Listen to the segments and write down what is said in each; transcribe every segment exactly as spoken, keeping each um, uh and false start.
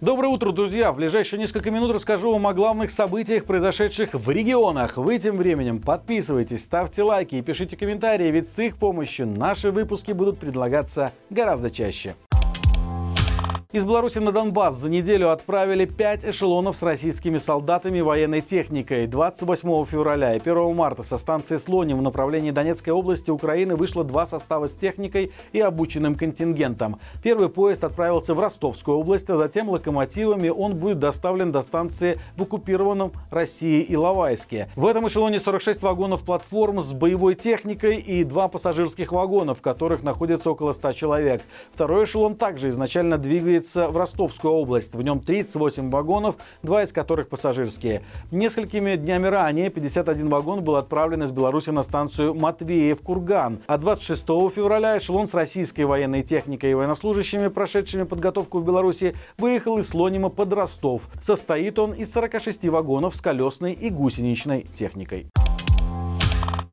Доброе утро, друзья! В ближайшие несколько минут расскажу вам о главных событиях, произошедших в регионах. Вы тем временем подписывайтесь, ставьте лайки и пишите комментарии, ведь с их помощью наши выпуски будут предлагаться гораздо чаще. Из Беларуси на Донбасс за неделю отправили пять эшелонов с российскими солдатами и военной техникой. двадцать восьмого февраля и первого марта со станции Слоним в направлении Донецкой области Украины вышло два состава с техникой и обученным контингентом. Первый поезд отправился в Ростовскую область, а затем локомотивами он будет доставлен до станции в оккупированном России Иловайске. В этом эшелоне сорок шесть вагонов платформ с боевой техникой и два пассажирских вагона, в которых находится около ста человек. Второй эшелон также изначально двигается в Ростовскую область. В нем тридцать восемь вагонов, два из которых пассажирские. Несколькими днями ранее пятьдесят один вагон был отправлен из Беларуси на станцию Матвеев-Курган. А двадцать шестого февраля эшелон с российской военной техникой и военнослужащими, прошедшими подготовку в Беларуси, выехал из Слонима под Ростов. Состоит он из сорок шесть вагонов с колесной и гусеничной техникой.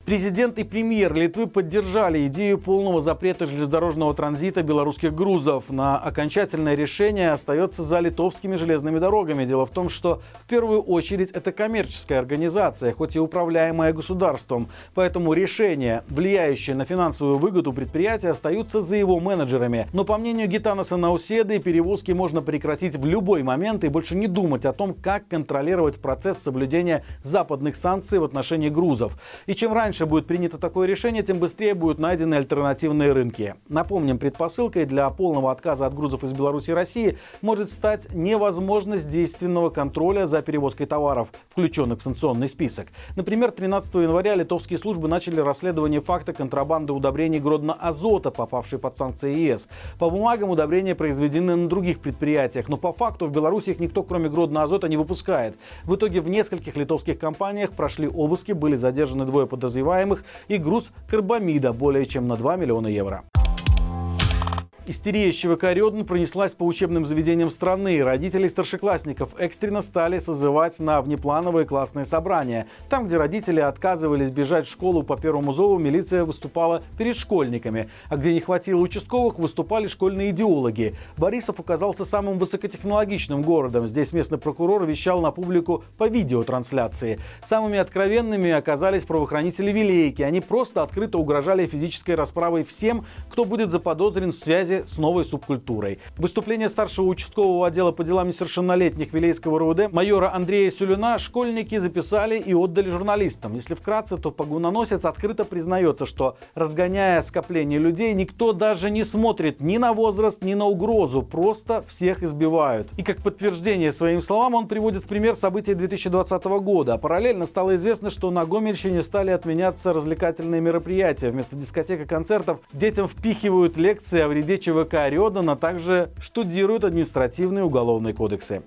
Президент и премьер Литвы поддержали идею полного запрета железнодорожного транзита белорусских грузов. На окончательное решение остается за литовскими железными дорогами. Дело в том, что в первую очередь это коммерческая организация, хоть и управляемая государством. Поэтому решения, влияющие на финансовую выгоду предприятия, остаются за его менеджерами. Но по мнению Гитанаса Науседы, перевозки можно прекратить в любой момент и больше не думать о том, как контролировать процесс соблюдения западных санкций в отношении грузов. И чем раньше Если будет принято такое решение, тем быстрее будут найдены альтернативные рынки. Напомним, предпосылкой для полного отказа от грузов из Беларуси и России может стать невозможность действенного контроля за перевозкой товаров, включенных в санкционный список. Например, тринадцатого января литовские службы начали расследование факта контрабанды удобрений Гродно-Азота, попавшей под санкции ЕС. По бумагам удобрения произведены на других предприятиях, но по факту в Беларуси их никто, кроме Гродно-Азота, не выпускает. В итоге в нескольких литовских компаниях прошли обыски, были задержаны двое подозреваемых и груз карбамида более чем на два миллиона евро. Истерия ЩВК «Рёдн» пронеслась по учебным заведениям страны. Родители старшеклассников экстренно стали созывать на внеплановые классные собрания. Там, где родители отказывались бежать в школу по первому зову, милиция выступала перед школьниками. А где не хватило участковых, выступали школьные идеологи. Борисов оказался самым высокотехнологичным городом. Здесь местный прокурор вещал на публику по видеотрансляции. Самыми откровенными оказались правоохранители Вилейки. Они просто открыто угрожали физической расправой всем, кто будет заподозрен в связи с новой субкультурой. Выступление старшего участкового отдела по делам несовершеннолетних Вилейского РУВД майора Андрея Сюлюна школьники записали и отдали журналистам. Если вкратце, то погононосец открыто признается, что, разгоняя скопление людей, никто даже не смотрит ни на возраст, ни на угрозу, просто всех избивают. И как подтверждение своим словам он приводит в пример события две тысячи двадцатого года. Параллельно стало известно, что на Гомельщине стали отменяться развлекательные мероприятия. Вместо дискотек и концертов детям впихивают лекции о вреде ЧВК «Рёдн», а также штудируют административные и уголовные кодексы.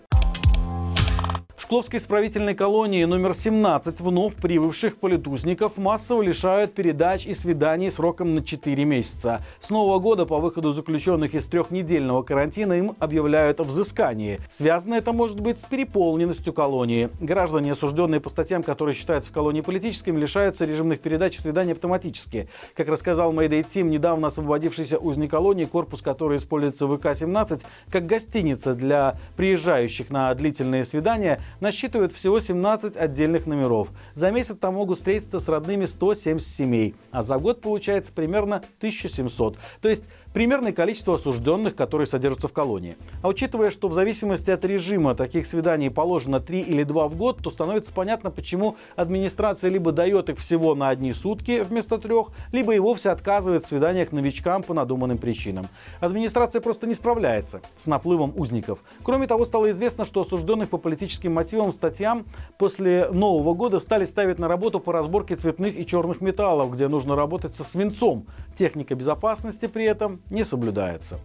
В Шкловской исправительной колонии номер семнадцать вновь прибывших политузников массово лишают передач и свиданий сроком на четыре месяца. С нового года по выходу заключенных из трехнедельного карантина им объявляют о взыскании. Связано это может быть с переполненностью колонии. Граждане, осужденные по статьям, которые считаются в колонии политическими, лишаются режимных передач и свиданий автоматически. Как рассказал Mayday Team, недавно освободившийся узник колонии, корпус, который используется в вэ ка семнадцать как гостиница для приезжающих на длительные свидания, насчитывает всего семнадцать отдельных номеров. За месяц там могут встретиться с родными сто семьдесят семей, а за год получается примерно тысяча семьсот. То есть примерное количество осужденных, которые содержатся в колонии. А учитывая, что в зависимости от режима таких свиданий положено три или два в год, то становится понятно, почему администрация либо дает их всего на одни сутки вместо трех, либо и вовсе отказывает в свиданиях новичкам по надуманным причинам. Администрация просто не справляется с наплывом узников. Кроме того, стало известно, что осужденных по политическим мотивам статьям после Нового года стали ставить на работу по разборке цветных и черных металлов, где нужно работать со свинцом. Техника безопасности при этом не соблюдается.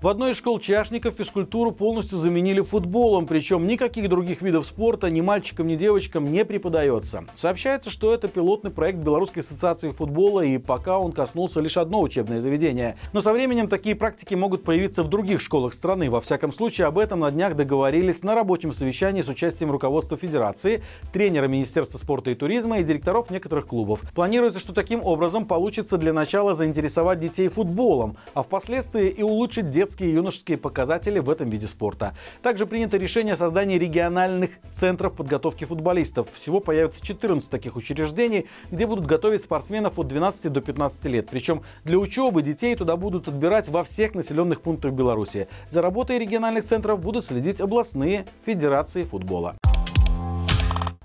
В одной из школ Чашников физкультуру полностью заменили футболом, причем никаких других видов спорта ни мальчикам, ни девочкам не преподается. Сообщается, что это пилотный проект Белорусской ассоциации футбола, и пока он коснулся лишь одно учебное заведение. Но со временем такие практики могут появиться в других школах страны. Во всяком случае, об этом на днях договорились на рабочем совещании с участием руководства федерации, тренера Министерства спорта и туризма и директоров некоторых клубов. Планируется, что таким образом получится для начала заинтересовать детей футболом, а впоследствии и улучшить детские детские и юношеские показатели в этом виде спорта. Также принято решение о создании региональных центров подготовки футболистов. Всего появится четырнадцать таких учреждений, где будут готовить спортсменов от двенадцати до пятнадцати лет. Причем для учебы детей туда будут отбирать во всех населенных пунктах Беларуси. За работой региональных центров будут следить областные федерации футбола.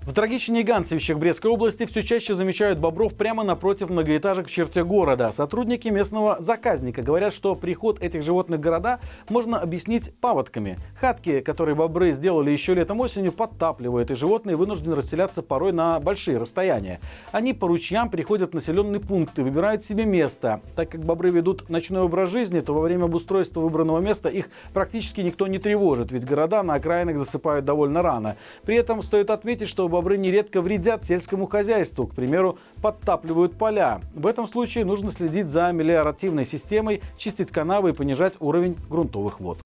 В Драгичине и Ганцевичах Брестской области все чаще замечают бобров прямо напротив многоэтажек в черте города. Сотрудники местного заказника говорят, что приход этих животных в города можно объяснить паводками. Хатки, которые бобры сделали еще летом осенью, подтапливают, и животные вынуждены расселяться порой на большие расстояния. Они по ручьям приходят в населенные пункты, выбирают себе место. Так как бобры ведут ночной образ жизни, то во время обустройства выбранного места их практически никто не тревожит, ведь города на окраинах засыпают довольно рано. При этом стоит отметить, что бобры Бобры нередко вредят сельскому хозяйству, к примеру, подтапливают поля. В этом случае нужно следить за мелиоративной системой, чистить канавы и понижать уровень грунтовых вод.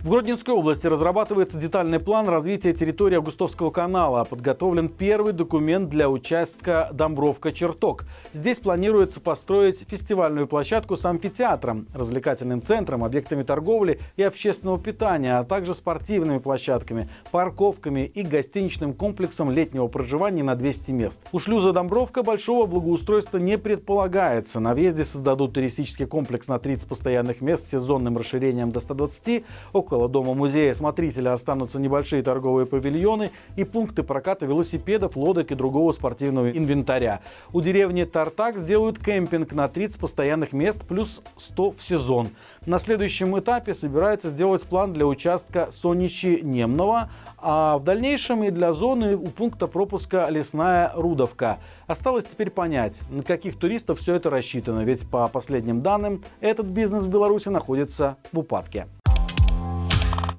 В Гродненской области разрабатывается детальный план развития территории Августовского канала. Подготовлен первый документ для участка Домбровка-Черток. Здесь планируется построить фестивальную площадку с амфитеатром, развлекательным центром, объектами торговли и общественного питания, а также спортивными площадками, парковками и гостиничным комплексом летнего проживания на двести мест. У шлюза Домбровка большого благоустройства не предполагается. На въезде создадут туристический комплекс на тридцать постоянных мест с сезонным расширением до ста двадцати. Около дома-музея смотрителя останутся небольшие торговые павильоны и пункты проката велосипедов, лодок и другого спортивного инвентаря. У деревни Тартак сделают кемпинг на тридцать постоянных мест плюс сто в сезон. На следующем этапе собирается сделать план для участка Соничи-Немного, а в дальнейшем и для зоны у пункта пропуска Лесная Рудовка. Осталось теперь понять, на каких туристов все это рассчитано, ведь по последним данным этот бизнес в Беларуси находится в упадке.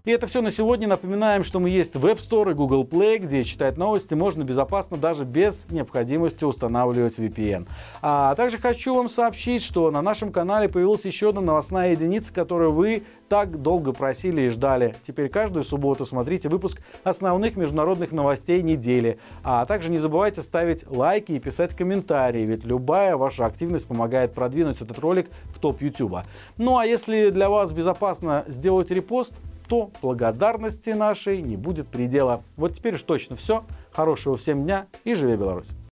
И это все на сегодня. Напоминаем, что мы есть в App Store и Google Play, где читать новости можно безопасно, даже без необходимости устанавливать ви пи эн. А также хочу вам сообщить, что на нашем канале появилась еще одна новостная единица, которую вы так долго просили и ждали. Теперь каждую субботу смотрите выпуск основных международных новостей недели. А также не забывайте ставить лайки и писать комментарии, ведь любая ваша активность помогает продвинуть этот ролик в топ Ютуба. Ну а если для вас безопасно сделать репост, то благодарности нашей не будет предела. Вот теперь уж точно все. Хорошего всем дня и живи Беларусь!